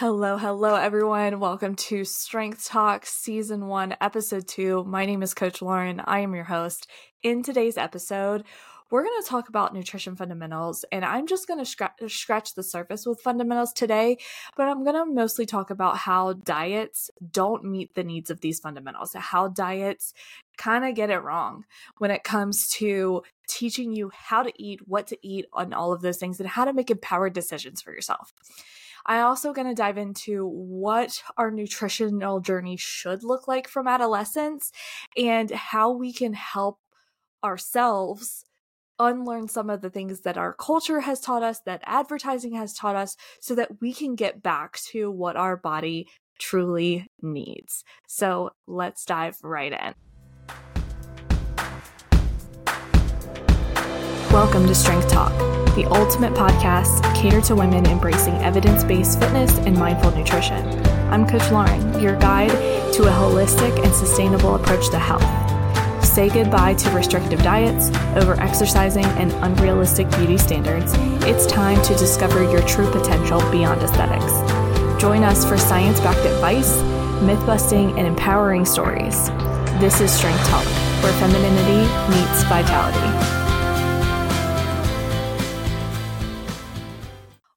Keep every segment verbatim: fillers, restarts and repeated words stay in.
Hello, hello, everyone. Welcome to Strength Talk Season one, Episode two. My name is Coach Lauren. I am your host. In today's episode, we're going to talk about nutrition fundamentals, and I'm just going to scr- scratch the surface with fundamentals today, but I'm going to mostly talk about how diets don't meet the needs of these fundamentals, how diets kind of get it wrong when it comes to teaching you how to eat, what to eat, and all of those things, and how to make empowered decisions for yourself. I'm also going to dive into what our nutritional journey should look like from adolescence and how we can help ourselves unlearn some of the things that our culture has taught us, that advertising has taught us, so that we can get back to what our body truly needs. So let's dive right in. Welcome to Strength Talk, the ultimate podcast catered to women embracing evidence-based fitness and mindful nutrition. I'm Coach Lauren, your guide to a holistic and sustainable approach to health. Say goodbye to restrictive diets, over-exercising, and unrealistic beauty standards. It's time to discover your true potential beyond aesthetics. Join us for science-backed advice, myth-busting, and empowering stories. This is Strength Talk, where femininity meets vitality.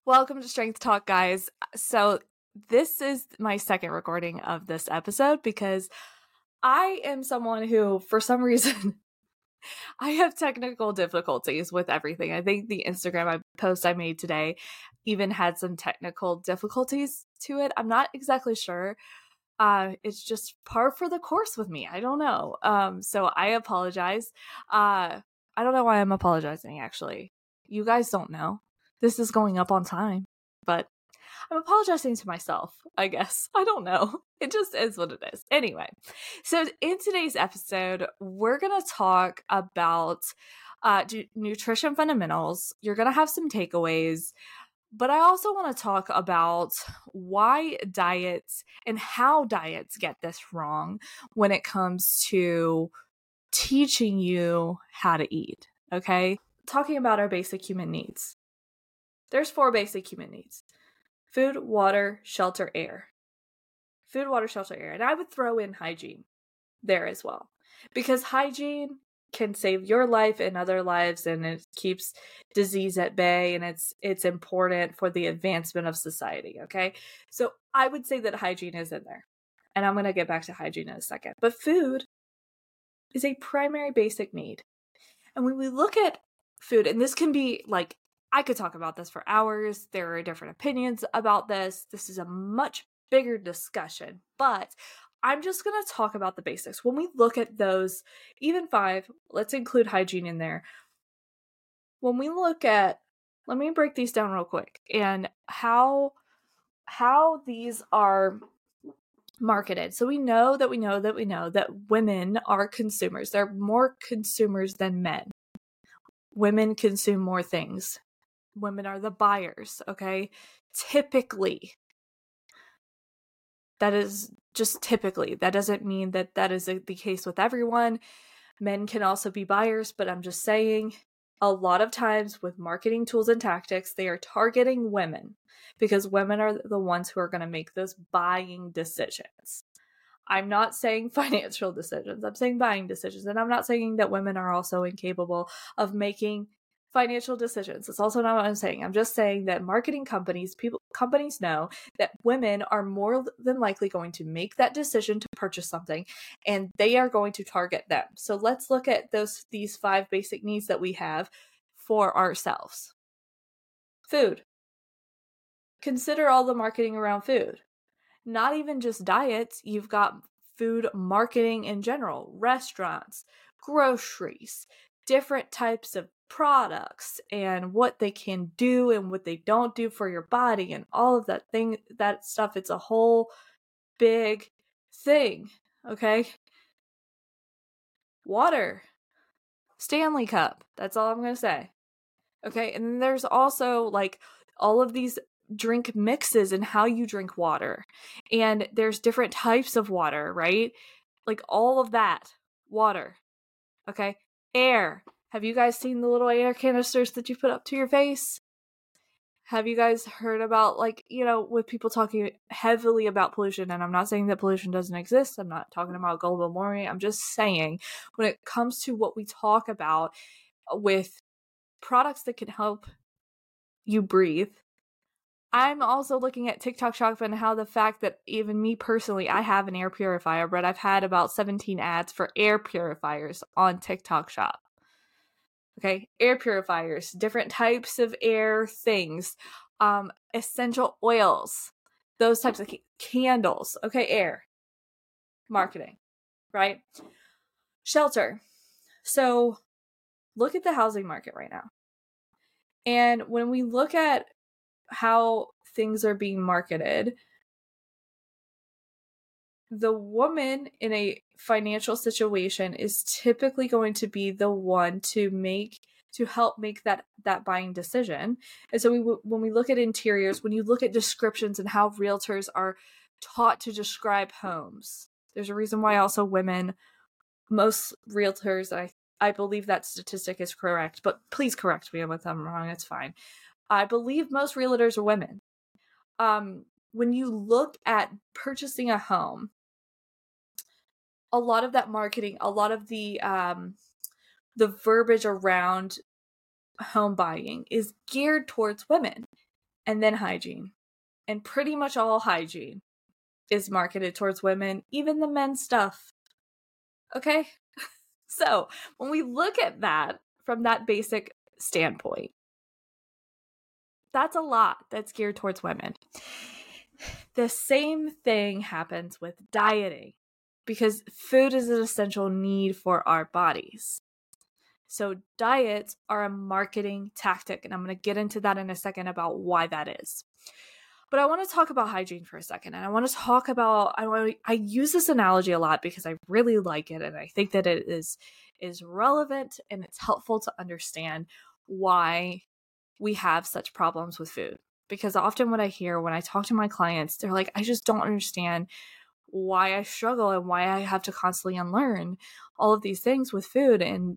Welcome to Strength Talk, guys. So this is my second recording of this episode because I am someone who, for some reason, I have technical difficulties with everything. I think the Instagram post I made today even had some technical difficulties to it. I'm not exactly sure. Uh, it's just par for the course with me. I don't know. Um, so I apologize. Uh, I don't know why I'm apologizing, actually. You guys don't know. This is going up on time, but I'm apologizing to myself, I guess. I don't know. It just is what it is. Anyway, so in today's episode, we're going to talk about uh, nutrition fundamentals. You're going to have some takeaways, but I also want to talk about why diets and how diets get this wrong when it comes to teaching you how to eat, okay? Talking about our basic human needs. There's four basic human needs: food, water, shelter, air. Food, water, shelter, air. And I would throw in hygiene there as well, because hygiene can save your life and other lives, and it keeps disease at bay, and it's it's important for the advancement of society, okay? So I would say that hygiene is in there, and I'm going to get back to hygiene in a second. But food is a primary basic need. And when we look at food, and this can be like, I could talk about this for hours. There are different opinions about this. This is a much bigger discussion, but I'm just going to talk about the basics. When we look at those, even five, let's include hygiene in there. When we look at, let me break these down real quick and how, how these are marketed. So we know that we know that we know that women are consumers. They're more consumers than men. Women consume more things. Women are the buyers, okay? Typically. That is just typically. That doesn't mean that that is a, the case with everyone. Men can also be buyers, but I'm just saying a lot of times with marketing tools and tactics, they are targeting women because women are the ones who are going to make those buying decisions. I'm not saying financial decisions. I'm saying buying decisions. And I'm not saying that women are also incapable of making financial decisions. It's also not what I'm saying. I'm just saying that marketing companies, people, companies know that women are more than likely going to make that decision to purchase something, and they are going to target them. So let's look at those these five basic needs that we have for ourselves. Food. Consider all the marketing around food. Not even just diets. You've got food marketing in general, restaurants, groceries, different types of products and what they can do and what they don't do for your body and all of that thing, that stuff. It's a whole big thing, okay? Water, Stanley Cup, that's all I'm going to say, okay? And there's also like all of these drink mixes and how you drink water, and there's different types of water, right? Like all of that, water, okay? Air. Have you guys seen the little air canisters that you put up to your face? Have you guys heard about, like, you know, with people talking heavily about pollution, and I'm not saying that pollution doesn't exist. I'm not talking about global warming. I'm just saying when it comes to what we talk about with products that can help you breathe, I'm also looking at TikTok shop and how the fact that even me personally, I have an air purifier, but I've had about seventeen ads for air purifiers on TikTok shop. Okay, air purifiers, different types of air things, um, essential oils, those types of ca- candles. Okay, air marketing, right? Shelter. So look at the housing market right now. And when we look at how things are being marketed, the woman in a financial situation is typically going to be the one to make, to help make that, that buying decision. And so we, when we look at interiors, when you look at descriptions and how realtors are taught to describe homes, there's a reason why also women, most realtors, I, I believe that statistic is correct, but please correct me if I'm wrong. It's fine. I believe most realtors are women. Um, when you look at purchasing a home, a lot of that marketing, a lot of the um, the verbiage around home buying is geared towards women, and then hygiene, and pretty much all hygiene is marketed towards women, even the men's stuff. Okay, so when we look at that from that basic standpoint, that's a lot that's geared towards women. The same thing happens with dieting, because food is an essential need for our bodies. So diets are a marketing tactic, and I'm going to get into that in a second about why that is. But I want to talk about hygiene for a second, and I want to talk about, I want to, I use this analogy a lot because I really like it, and I think that it is is relevant and it's helpful to understand why we have such problems with food. Because often what I hear when I talk to my clients, they're like, I just don't understand why I struggle and why I have to constantly unlearn all of these things with food. And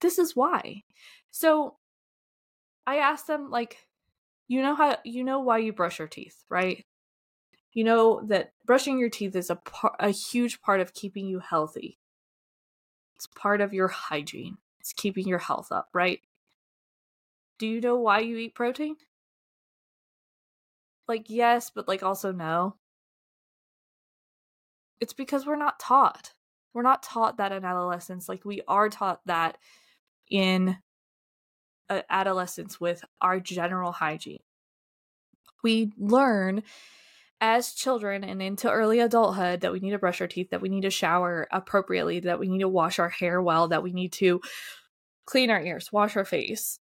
this is why. So I asked them, like, you know how, you know why you brush your teeth, right? You know that brushing your teeth is a, par- a huge part of keeping you healthy. It's part of your hygiene. It's keeping your health up, right? Do you know why you eat protein? Like, yes, but like also no. It's because we're not taught. We're not taught that in adolescence. Like, we are taught that in uh, adolescence with our general hygiene. We learn as children and into early adulthood that we need to brush our teeth, that we need to shower appropriately, that we need to wash our hair well, that we need to clean our ears, wash our face,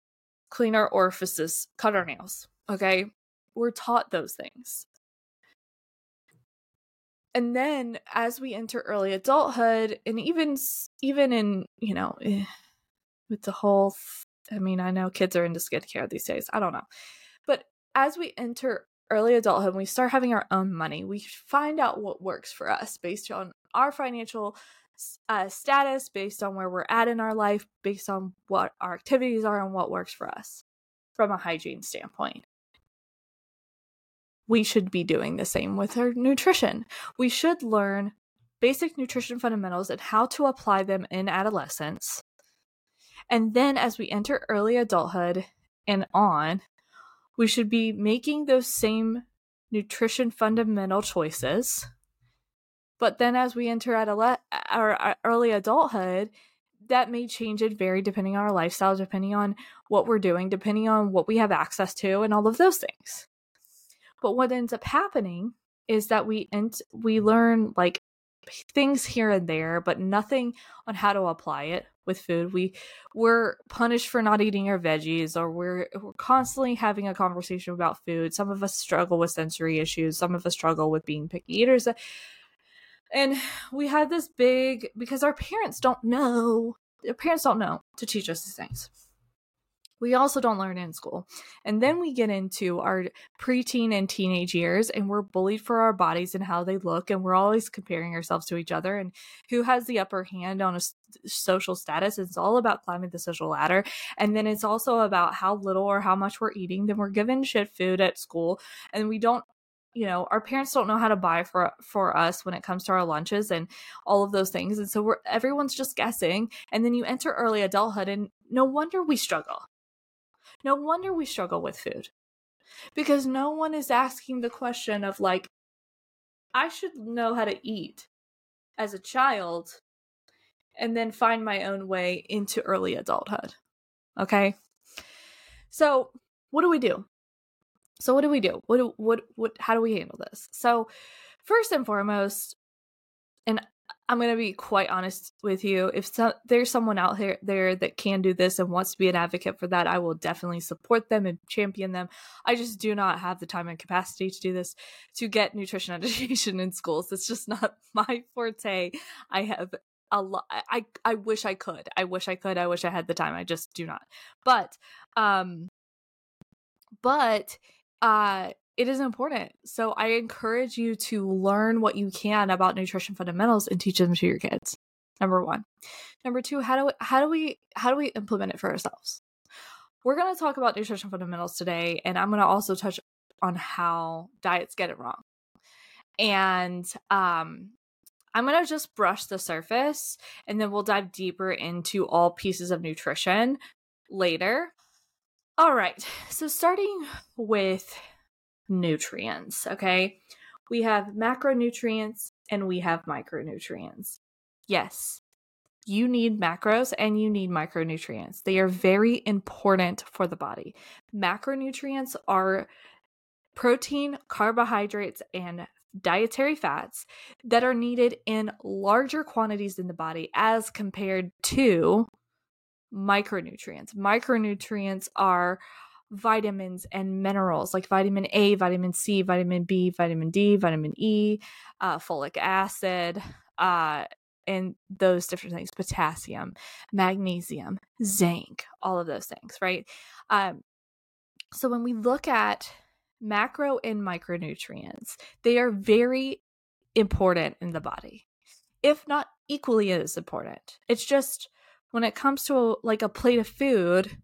clean our orifices, cut our nails. Okay? We're taught those things. And then as we enter early adulthood, and even even in, you know, with the whole, I mean, I know kids are into skincare these days. I don't know. But as we enter early adulthood, we start having our own money. We find out what works for us based on our financial uh, status, based on where we're at in our life, based on what our activities are and what works for us from a hygiene standpoint. We should be doing the same with our nutrition. We should learn basic nutrition fundamentals and how to apply them in adolescence. And then as we enter early adulthood and on, we should be making those same nutrition fundamental choices. But then as we enter adole- our, our early adulthood, that may change and vary depending on our lifestyle, depending on what we're doing, depending on what we have access to, and all of those things. But what ends up happening is that we ent- we learn like things here and there, but nothing on how to apply it with food. We we're punished for not eating our veggies, or we're we're constantly having a conversation about food. Some of us struggle with sensory issues. Some of us struggle with being picky eaters, and we have this big because our parents don't know. Our parents don't know to teach us these things. we also don't learn in school. And then we get into our preteen and teenage years, and we're bullied for our bodies and how they look. And we're always comparing ourselves to each other and who has the upper hand on a social status. It's all about climbing the social ladder. And then it's also about how little or how much we're eating. Then we're given shit food at school, and we don't, you know, our parents don't know how to buy for for us when it comes to our lunches and all of those things. And so we're everyone's just guessing. And then you enter early adulthood, and no wonder we struggle. No wonder we struggle with food, because no one is asking the question of like, I should know how to eat as a child and then find my own way into early adulthood. Okay. So what do we do? So what do we do? What, do, what, what, how do we handle this? So first and foremost, and I'm going to be quite honest with you. If so, there's someone out here, there that can do this and wants to be an advocate for that, I will definitely support them and champion them. I just do not have the time and capacity to do this, to get nutrition education in schools. It's just not my forte. I have a lot. I, I wish I could. I wish I could. I wish I had the time. I just do not. But, um, but, uh, it is important. So I encourage you to learn what you can about nutrition fundamentals and teach them to your kids. Number one. Number two, how do we, how do we, how do we implement it for ourselves? We're going to talk about nutrition fundamentals today, and I'm going to also touch on how diets get it wrong. And, um, I'm going to just brush the surface, and then we'll dive deeper into all pieces of nutrition later. All right. So starting with nutrients. Okay. We have macronutrients and we have micronutrients. Yes, you need macros and you need micronutrients. They are very important for the body. Macronutrients are protein, carbohydrates, and dietary fats that are needed in larger quantities in the body as compared to micronutrients. Micronutrients are vitamins and minerals like vitamin A, vitamin C, vitamin B, vitamin D, vitamin E, uh, folic acid, uh, and those different things, potassium, magnesium, zinc, all of those things, right? Um, so when we look at macro and micronutrients, they are very important in the body, if not equally as important. It's just when it comes to a, like a plate of food,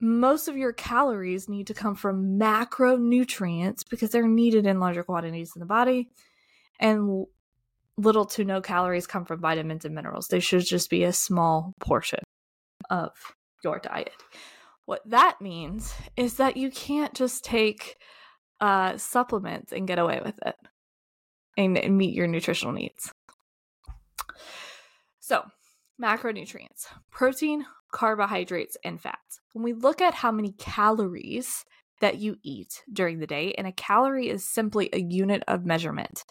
most of your calories need to come from macronutrients because they're needed in larger quantities in the body, and little to no calories come from vitamins and minerals. They should just be a small portion of your diet. What that means is that you can't just take uh, supplements and get away with it and, and meet your nutritional needs. So, macronutrients, protein, carbohydrates, and fats. When we look at how many calories that you eat during the day, and a calorie is simply a unit of measurement,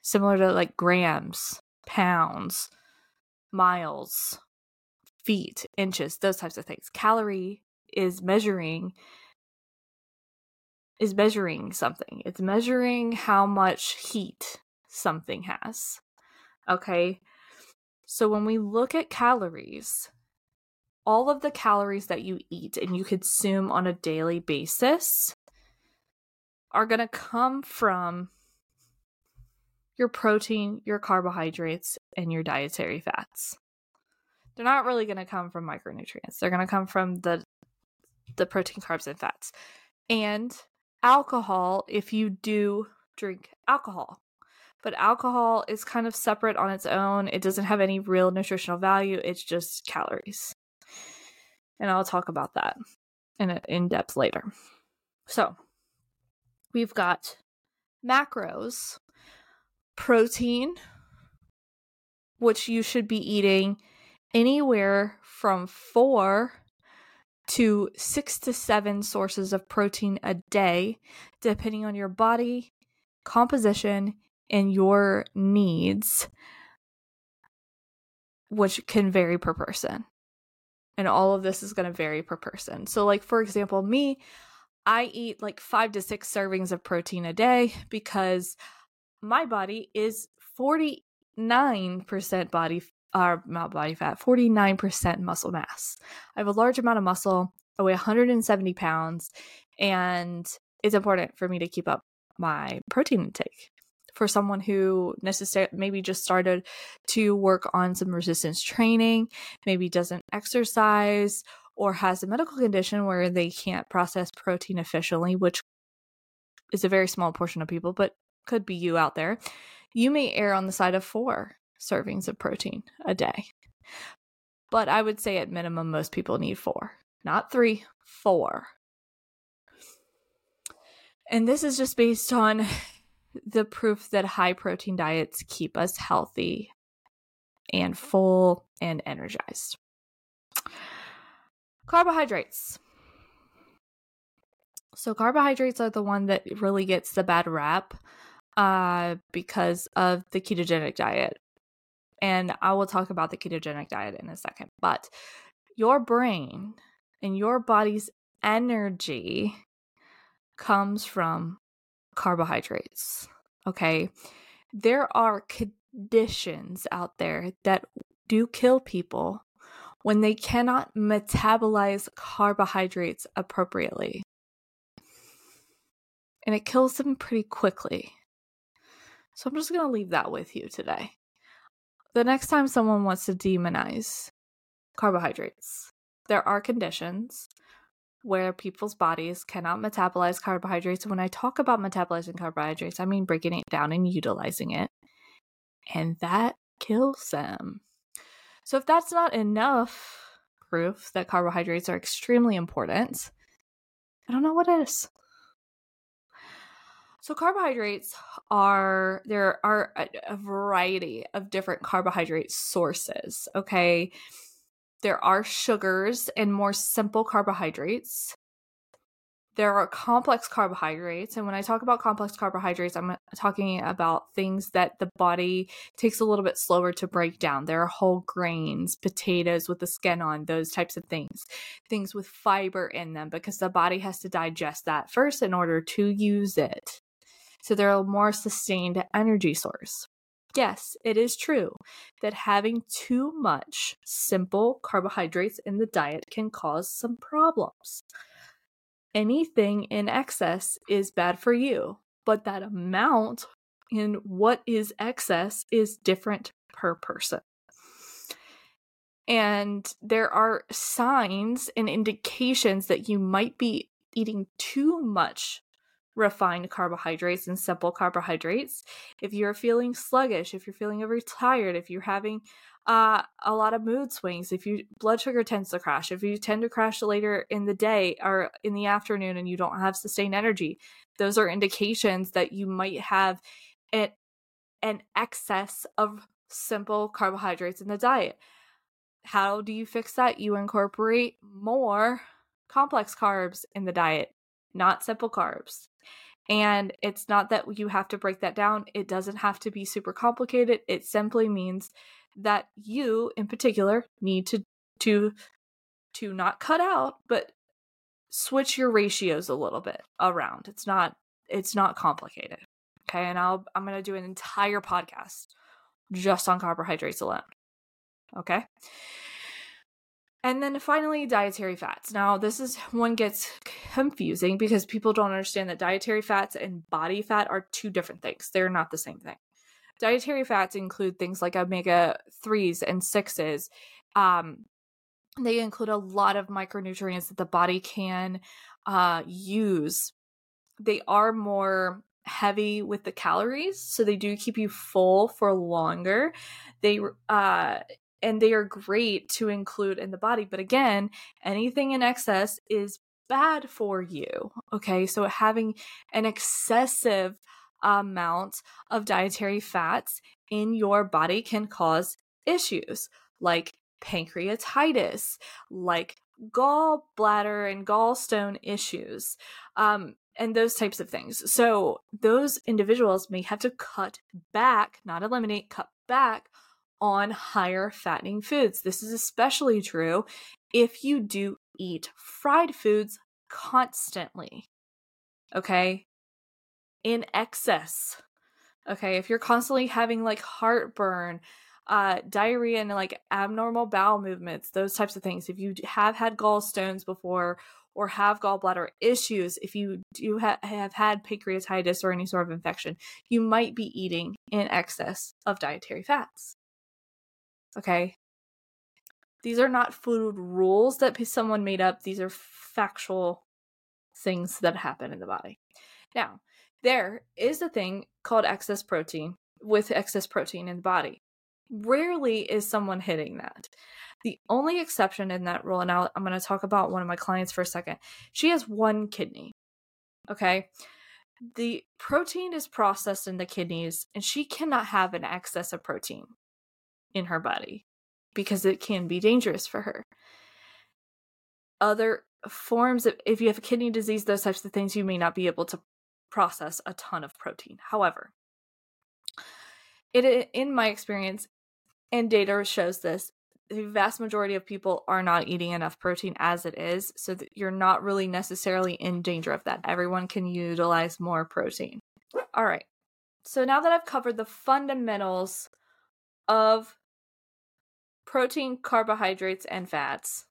similar to like grams, pounds, miles, feet, inches, those types of things. Calorie is measuring is measuring something. It's measuring how much heat something has. Okay? So when we look at calories, all of the calories that you eat and you consume on a daily basis are going to come from your protein, your carbohydrates, and your dietary fats. They're not really going to come from micronutrients. They're going to come from the the protein, carbs, and fats. And alcohol, if you do drink alcohol. But alcohol is kind of separate on its own. It doesn't have any real nutritional value. It's just calories. And I'll talk about that in in depth later. So we've got macros, protein, which you should be eating anywhere from four to six to seven sources of protein a day, depending on your body composition and your needs, which can vary per person. And all of this is going to vary per person. So like, for example, me, I eat like five to six servings of protein a day because my body is forty-nine percent body or not body fat, forty-nine percent muscle mass. I have a large amount of muscle. I weigh one hundred seventy pounds, and it's important for me to keep up my protein intake. For someone who necessarily maybe just started to work on some resistance training, maybe doesn't exercise, or has a medical condition where they can't process protein efficiently, which is a very small portion of people, but could be you out there, you may err on the side of four servings of protein a day. But I would say at minimum, most people need four, not three, four. And this is just based on the proof that high protein diets keep us healthy and full and energized. Carbohydrates. So carbohydrates are the one that really gets the bad rap uh, because of the ketogenic diet. And I will talk about the ketogenic diet in a second. But your brain and your body's energy comes from carbohydrates, okay? There are conditions out there that do kill people when they cannot metabolize carbohydrates appropriately. And it kills them pretty quickly. So I'm just going to leave that with you today. The next time someone wants to demonize carbohydrates, there are conditions where people's bodies cannot metabolize carbohydrates. When I talk about metabolizing carbohydrates, I mean breaking it down and utilizing it. And that kills them. So if that's not enough proof that carbohydrates are extremely important, I don't know what is. So carbohydrates are, there are a, a variety of different carbohydrate sources, okay? There are sugars and more simple carbohydrates. There are complex carbohydrates. And when I talk about complex carbohydrates, I'm talking about things that the body takes a little bit slower to break down. There are whole grains, potatoes with the skin on, those types of things. Things with fiber in them because the body has to digest that first in order to use it. So they're a more sustained energy source. Yes, it is true that having too much simple carbohydrates in the diet can cause some problems. Anything in excess is bad for you, but that amount in what is excess is different per person. And there are signs and indications that you might be eating too much refined carbohydrates and simple carbohydrates. If you're feeling sluggish, if you're feeling overtired, if you're having uh, a lot of mood swings, if your blood sugar tends to crash, if you tend to crash later in the day or in the afternoon and you don't have sustained energy, those are indications that you might have an, an excess of simple carbohydrates in the diet. How do you fix that? You incorporate more complex carbs in the diet, not simple carbs. And it's not that you have to break that down. It doesn't have to be super complicated. It simply means that you, in particular, need to to to not cut out, but switch your ratios a little bit around. It's not it's not complicated, okay? And I'll I'm gonna do an entire podcast just on carbohydrates alone, okay? And then finally, dietary fats. Now, this is one gets confusing because people don't understand that dietary fats and body fat are two different things. They're not the same thing. Dietary fats include things like omega threes and sixes. Um, they include a lot of micronutrients that the body can uh, use. They are more heavy with the calories, so they do keep you full for longer. They uh. And they are great to include in the body. But again, anything in excess is bad for you. Okay, so having an excessive amount of dietary fats in your body can cause issues like pancreatitis, like gallbladder and gallstone issues, um, and those types of things. So those individuals may have to cut back, not eliminate, cut back on higher fattening foods. This is especially true if you do eat fried foods constantly, okay? In excess, okay? If you're constantly having like heartburn, uh, diarrhea and like abnormal bowel movements, those types of things. If you have had gallstones before or have gallbladder issues, if you do ha- have had pancreatitis or any sort of infection, you might be eating in excess of dietary fats. Okay. These are not food rules that someone made up. These are factual things that happen in the body. Now, there is a thing called excess protein with excess protein in the body. Rarely is someone hitting that. The only exception in that rule, and I'll, I'm going to talk about one of my clients for a second. She has one kidney. Okay. The protein is processed in the kidneys, and she cannot have an excess of protein in her body, because it can be dangerous for her. Other forms of, if you have a kidney disease, those types of things, you may not be able to process a ton of protein. However, it in my experience, and data shows this, the vast majority of people are not eating enough protein as it is, so that you're not really necessarily in danger of that. Everyone can utilize more protein. All right. So now that I've covered the fundamentals of protein, carbohydrates, and fats,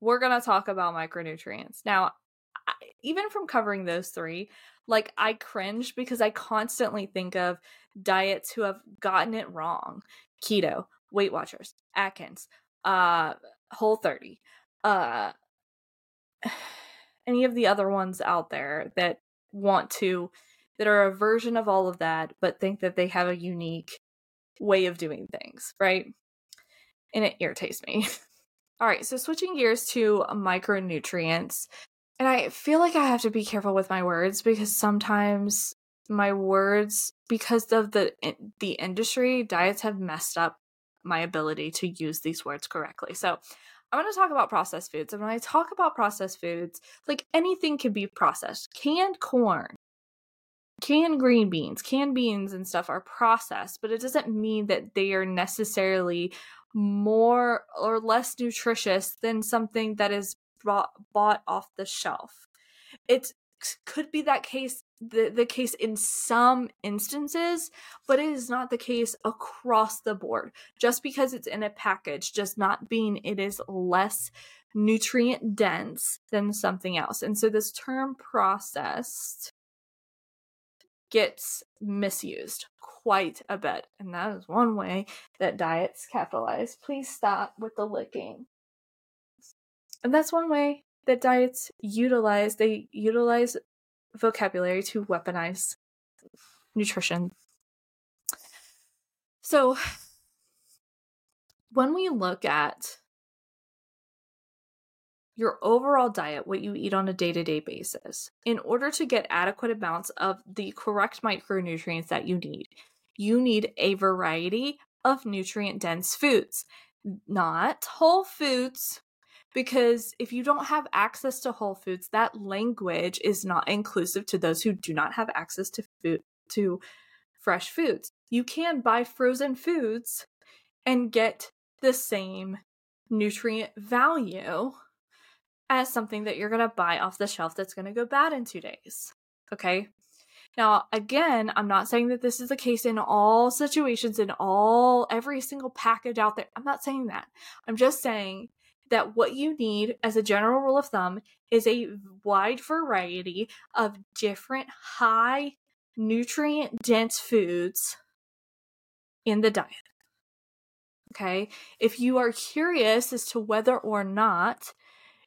we're going to talk about micronutrients. Now, I, even from covering those three, like I cringe because I constantly think of diets who have gotten it wrong. Keto, Weight Watchers, Atkins, uh, Whole thirty, uh, any of the other ones out there that want to, that are a version of all of that, but think that they have a unique way of doing things, right? And it irritates me. All right, so switching gears to micronutrients. And I feel like I have to be careful with my words, because sometimes my words, because of the the industry, diets have messed up my ability to use these words correctly. So I'm going to talk about processed foods. And when I talk about processed foods, like anything can be processed. Canned corn, canned green beans, canned beans and stuff are processed, but it doesn't mean that they are necessarily more or less nutritious than something that is brought, bought off the shelf. It could be that case, the, the case in some instances, but it is not the case across the board. Just because it's in a package does not mean it is less nutrient dense than something else. And so this term processed gets misused quite a bit. And that is one way that diets capitalize. Please stop with the licking. And that's one way that diets utilize, they utilize vocabulary to weaponize nutrition. So when we look at your overall diet, what you eat on a day-to-day basis, in order to get adequate amounts of the correct micronutrients that you need, you need a variety of nutrient-dense foods, not whole foods, because if you don't have access to whole foods, that language is not inclusive to those who do not have access to food, to fresh foods. You can buy frozen foods and get the same nutrient value as something that you're going to buy off the shelf that's going to go bad in two days. Okay. Now, again, I'm not saying that this is the case in all situations, in all, every single package out there. I'm not saying that. I'm just saying that what you need as a general rule of thumb is a wide variety of different high nutrient dense foods in the diet. Okay. If you are curious as to whether or not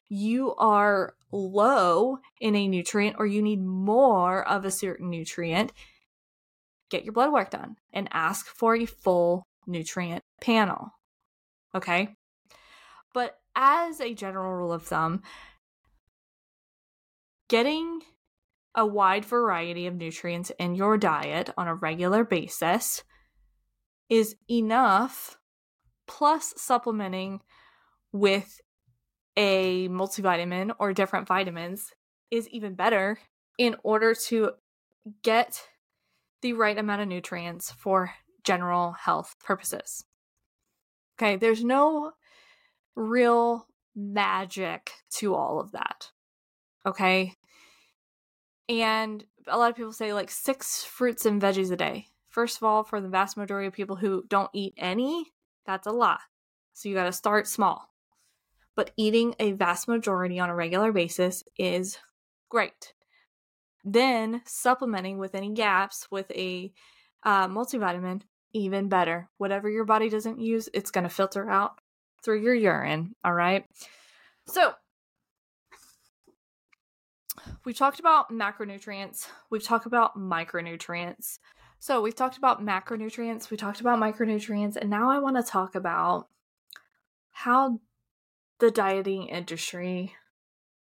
you are low in a nutrient or you need more of a certain nutrient, get your blood work done and ask for a full nutrient panel. Okay? But as a general rule of thumb, getting a wide variety of nutrients in your diet on a regular basis is enough, plus supplementing with a multivitamin or different vitamins is even better in order to get the right amount of nutrients for general health purposes. Okay, there's no real magic to all of that. Okay? And a lot of people say like six fruits and veggies a day. First of all, for the vast majority of people who don't eat any, that's a lot. So you got to start small. But eating a vast majority on a regular basis is great. Then supplementing with any gaps with a uh, multivitamin, even better. Whatever your body doesn't use, it's going to filter out through your urine. All right. So we talked about macronutrients. We've talked about micronutrients. So we've talked about macronutrients. We talked about micronutrients. And now I want to talk about how the dieting industry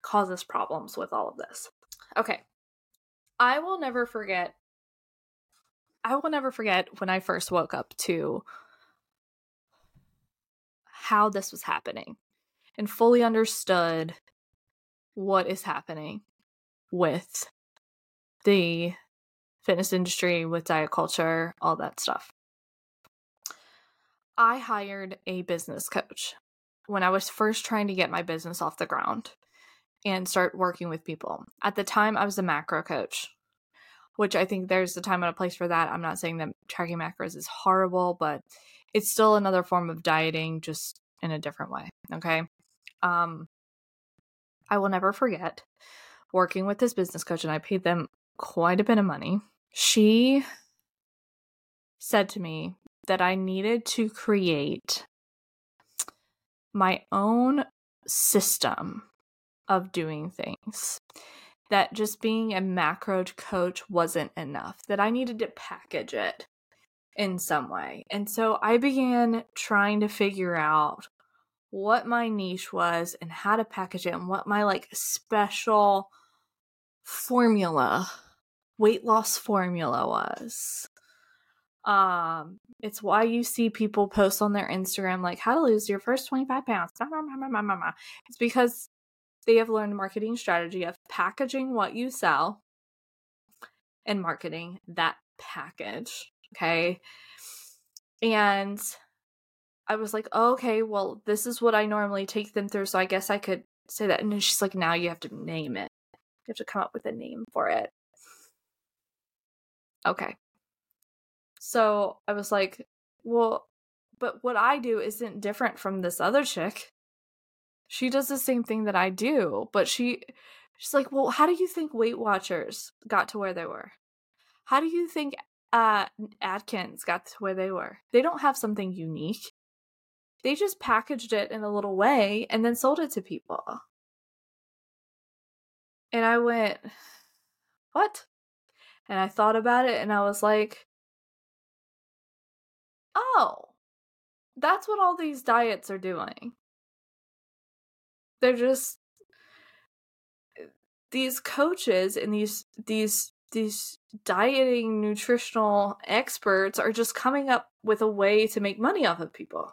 causes problems with all of this. Okay. I will never forget. I will never forget when I first woke up to how this was happening and fully understood what is happening with the fitness industry, with diet culture, all that stuff. I hired a business coach when I was first trying to get my business off the ground and start working with people. At the time, I was a macro coach, which I think there's a time and a place for that. I'm not saying that tracking macros is horrible, but it's still another form of dieting, just in a different way. Okay. Um, I will never forget working with this business coach, and I paid them quite a bit of money. She said to me that I needed to create my own system of doing things, that just being a macro coach wasn't enough, that I needed to package it in some way. And so I began trying to figure out what my niche was and how to package it and what my like special formula, weight loss formula was. Um, it's why you see people post on their Instagram, like how to lose your first twenty-five pounds. It's because they have learned the marketing strategy of packaging what you sell and marketing that package. Okay. And I was like, oh, okay, well, this is what I normally take them through. So I guess I could say that. And then she's like, now you have to name it. You have to come up with a name for it. Okay. So I was like, well, but what I do isn't different from this other chick. She does the same thing that I do, but she, she's like, well, how do you think Weight Watchers got to where they were? How do you think uh, Atkins got to where they were? They don't have something unique. They just packaged it in a little way and then sold it to people. And I went, what? And I thought about it and I was like, oh, that's what all these diets are doing. They're just these coaches and these these these dieting nutritional experts are just coming up with a way to make money off of people.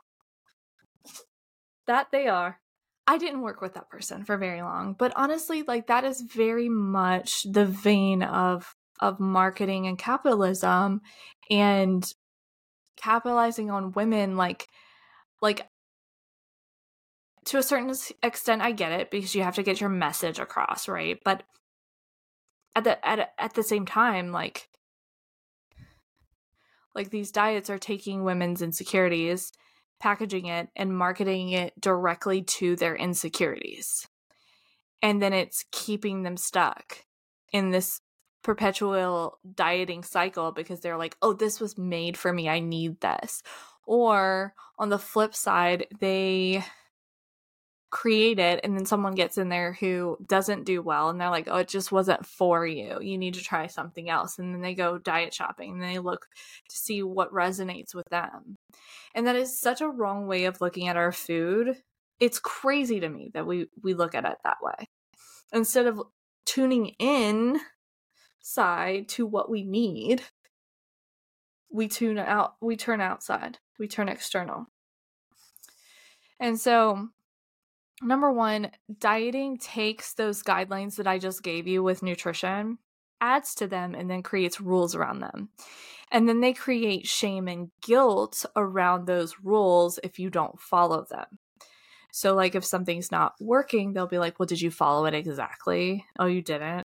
That they are. I didn't work with that person for very long, but honestly, like that is very much the vein of of marketing and capitalism and capitalizing on women. Like, like to a certain extent, I get it because you have to get your message across, right? But at the at at the same time, like, like these diets are taking women's insecurities, packaging it and marketing it directly to their insecurities. And then it's keeping them stuck in this perpetual dieting cycle because they're like, oh, this was made for me. I need this. Or on the flip side, they create it and then someone gets in there who doesn't do well and they're like, oh, it just wasn't for you. You need to try something else. And then they go diet shopping and they look to see what resonates with them. And that is such a wrong way of looking at our food. It's crazy to me that we, we look at it that way. Instead of tuning in side to what we need, we tune out, we turn outside, we turn external. And so number one, dieting takes those guidelines that I just gave you with nutrition, adds to them, and then creates rules around them. And then they create shame and guilt around those rules if you don't follow them. So like if something's not working, they'll be like, well, did you follow it exactly? Oh, you didn't.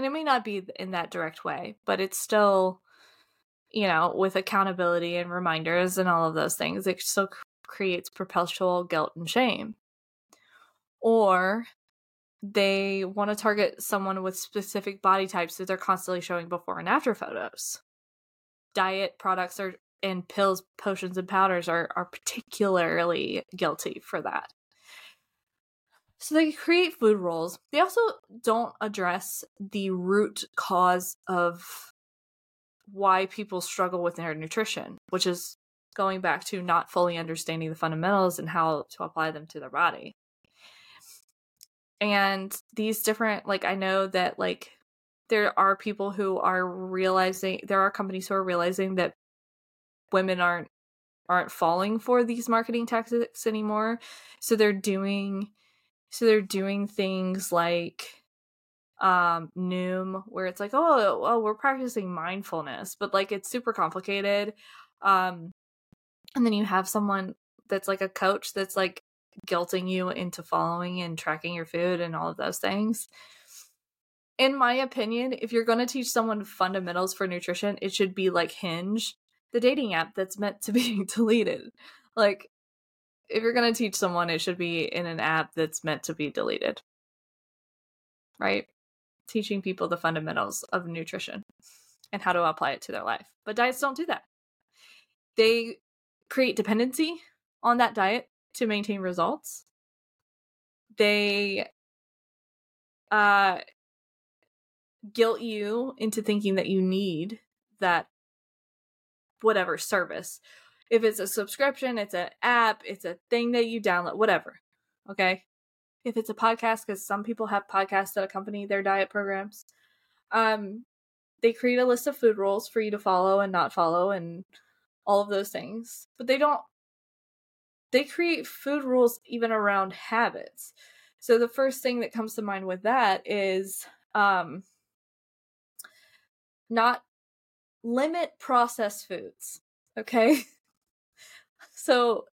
And it may not be in that direct way, but it's still, you know, with accountability and reminders and all of those things, it still c- creates perpetual guilt and shame. Or they want to target someone with specific body types that they're constantly showing before and after photos. Diet products are, and pills, potions, and powders are, are particularly guilty for that. So they create food rules. They also don't address the root cause of why people struggle with their nutrition, which is going back to not fully understanding the fundamentals and how to apply them to their body. And these different, like, I know that, like, there are people who are realizing, there are companies who are realizing that women aren't aren't falling for these marketing tactics anymore. So they're doing so they're doing things like um Noom, where it's like, oh, oh, we're practicing mindfulness, but like it's super complicated. Um and then you have someone that's like a coach that's like guilting you into following and tracking your food and all of those things. In my opinion, if you're going to teach someone fundamentals for nutrition, it should be like Hinge, the dating app that's meant to be deleted. Like, if you're going to teach someone, it should be in an app that's meant to be deleted, right? Teaching people the fundamentals of nutrition and how to apply it to their life. But diets don't do that. They create dependency on that diet to maintain results. They uh, guilt you into thinking that you need that whatever service. If it's a subscription, it's an app, it's a thing that you download, whatever. Okay. If it's a podcast, because some people have podcasts that accompany their diet programs. Um, they create a list of food rules for you to follow and not follow and all of those things. But they don't, they create food rules even around habits. So the first thing that comes to mind with that is um, not limit processed foods. Okay. So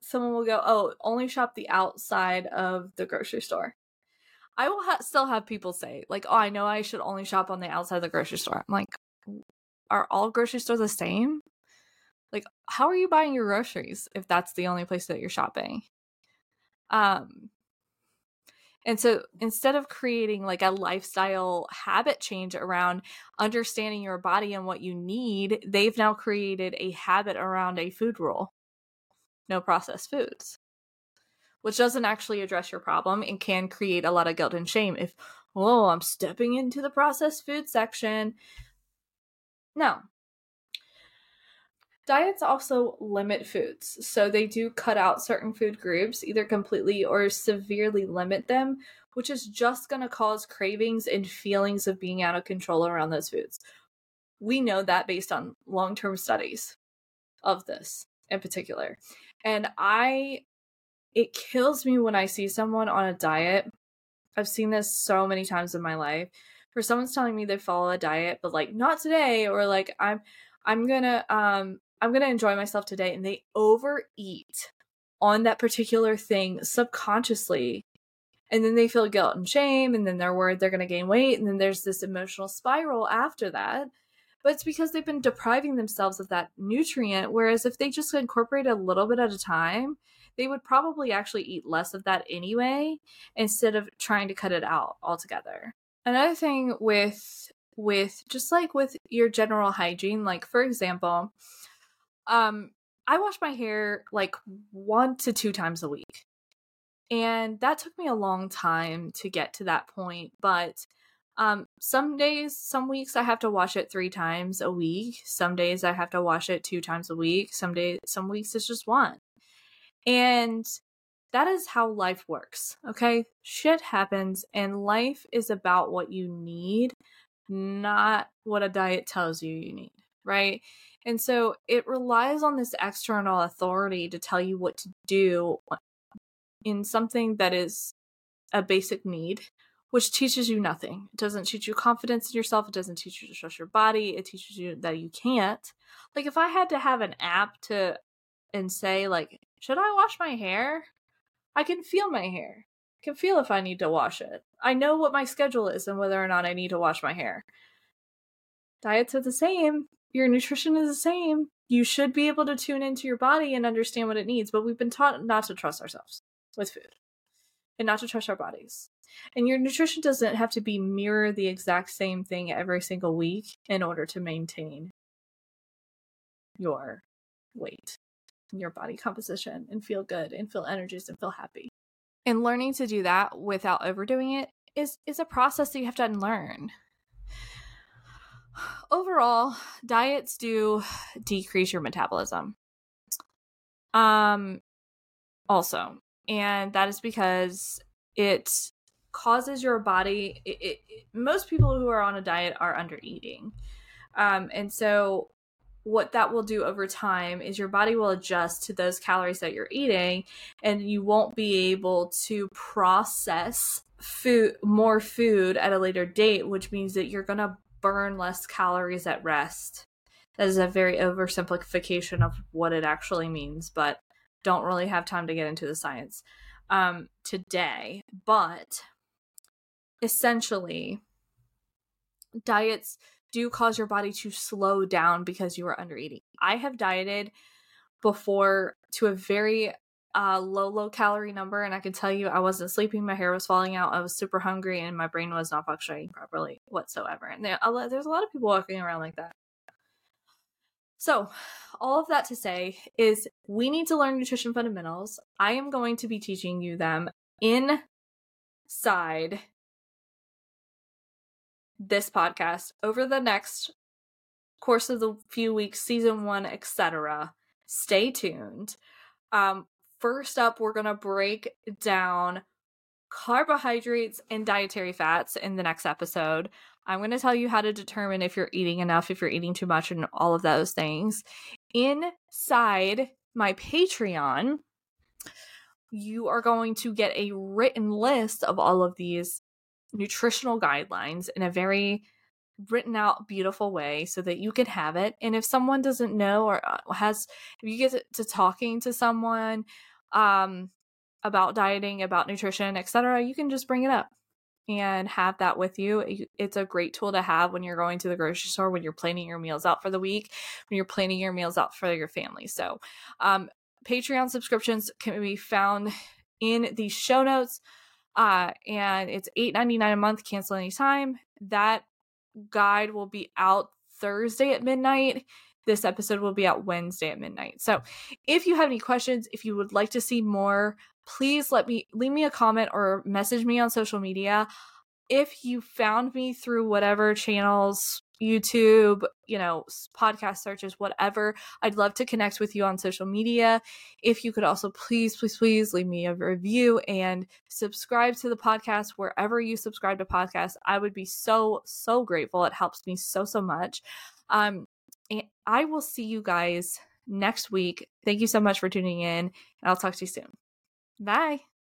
someone will go, oh, only shop the outside of the grocery store. I will ha- still have people say, like, oh, I know I should only shop on the outside of the grocery store. I'm like, are all grocery stores the same? Like, how are you buying your groceries if that's the only place that you're shopping? Um, and so instead of creating like a lifestyle habit change around understanding your body and what you need, they've now created a habit around a food rule. No processed foods, which doesn't actually address your problem and can create a lot of guilt and shame. If, oh, I'm stepping into the processed food section. No. Diets also limit foods, so they do cut out certain food groups, either completely or severely limit them, which is just going to cause cravings and feelings of being out of control around those foods. We know that based on long-term studies of this in particular. And I, it kills me when I see someone on a diet. I've seen this so many times in my life, where someone's telling me they follow a diet, but like, not today, or like, I'm, I'm gonna, um, I'm going to enjoy myself today, and they overeat on that particular thing subconsciously, and then they feel guilt and shame, and then they're worried they're going to gain weight, and then there's this emotional spiral after that. But it's because they've been depriving themselves of that nutrient, whereas if they just incorporate a little bit at a time, they would probably actually eat less of that anyway, instead of trying to cut it out altogether. Another thing with with just like with your general hygiene, like for example, Um, I wash my hair like one to two times a week, and that took me a long time to get to that point. But, um, some days, some weeks I have to wash it three times a week. Some days I have to wash it two times a week. Some days, some weeks it's just one. And that is how life works. Okay. Shit happens, and life is about what you need, not what a diet tells you you need. Right? And so it relies on this external authority to tell you what to do in something that is a basic need, which teaches you nothing. It doesn't teach you confidence in yourself. It doesn't teach you to trust your body. It teaches you that you can't. Like, if I had to have an app to and say, like, should I wash my hair? I can feel my hair. can feel if I need to wash it. I know what my schedule is and whether or not I need to wash my hair. Diets are the same. Your nutrition is the same. You should be able to tune into your body and understand what it needs, but we've been taught not to trust ourselves with food and not to trust our bodies. And your nutrition doesn't have to be mirror the exact same thing every single week in order to maintain your weight and your body composition and feel good and feel energized and feel happy. And learning to do that without overdoing it is, is a process that you have to unlearn. Overall, diets do decrease your metabolism. Um, also, and that is because it causes your body. It, it, it, most people who are on a diet are under eating. Um, and so what that will do over time is your body will adjust to those calories that you're eating, and you won't be able to process food, more food at a later date, which means that you're going to burn less calories at rest. That is a very oversimplification of what it actually means, but don't really have time to get into the science um, today. But essentially, diets do cause your body to slow down because you are under eating. I have dieted before to a very uh, low, low calorie number. And I can tell you, I wasn't sleeping. My hair was falling out. I was super hungry and my brain was not functioning properly whatsoever. And there, there's a lot of people walking around like that. So all of that to say is we need to learn nutrition fundamentals. I am going to be teaching you them inside this podcast over the next course of the few weeks, season one, et cetera. Stay tuned. Um, first up, we're going to break down carbohydrates and dietary fats in the next episode. I'm going to tell you how to determine if you're eating enough, if you're eating too much, and all of those things. Inside my Patreon, you are going to get a written list of all of these nutritional guidelines in a very written out, beautiful way so that you can have it. And if someone doesn't know or has, if you get to talking to someone um, about dieting, about nutrition, et cetera, you can just bring it up and have that with you. It's a great tool to have when you're going to the grocery store, when you're planning your meals out for the week, when you're planning your meals out for your family. So um, Patreon subscriptions can be found in the show notes. Uh, and it's eight dollars and ninety-nine cents a month, cancel anytime. That guide will be out Thursday at midnight. This episode will be out Wednesday at midnight. So if you have any questions, if you would like to see more, please let me leave me a comment or message me on social media. If you found me through whatever channels, YouTube, you know, podcast searches, whatever, I'd love to connect with you on social media. If you could also please, please, please leave me a review and subscribe to the podcast wherever you subscribe to podcasts. I would be so, so grateful. It helps me so, so much. Um, and I will see you guys next week. Thank you so much for tuning in, and I'll talk to you soon. Bye.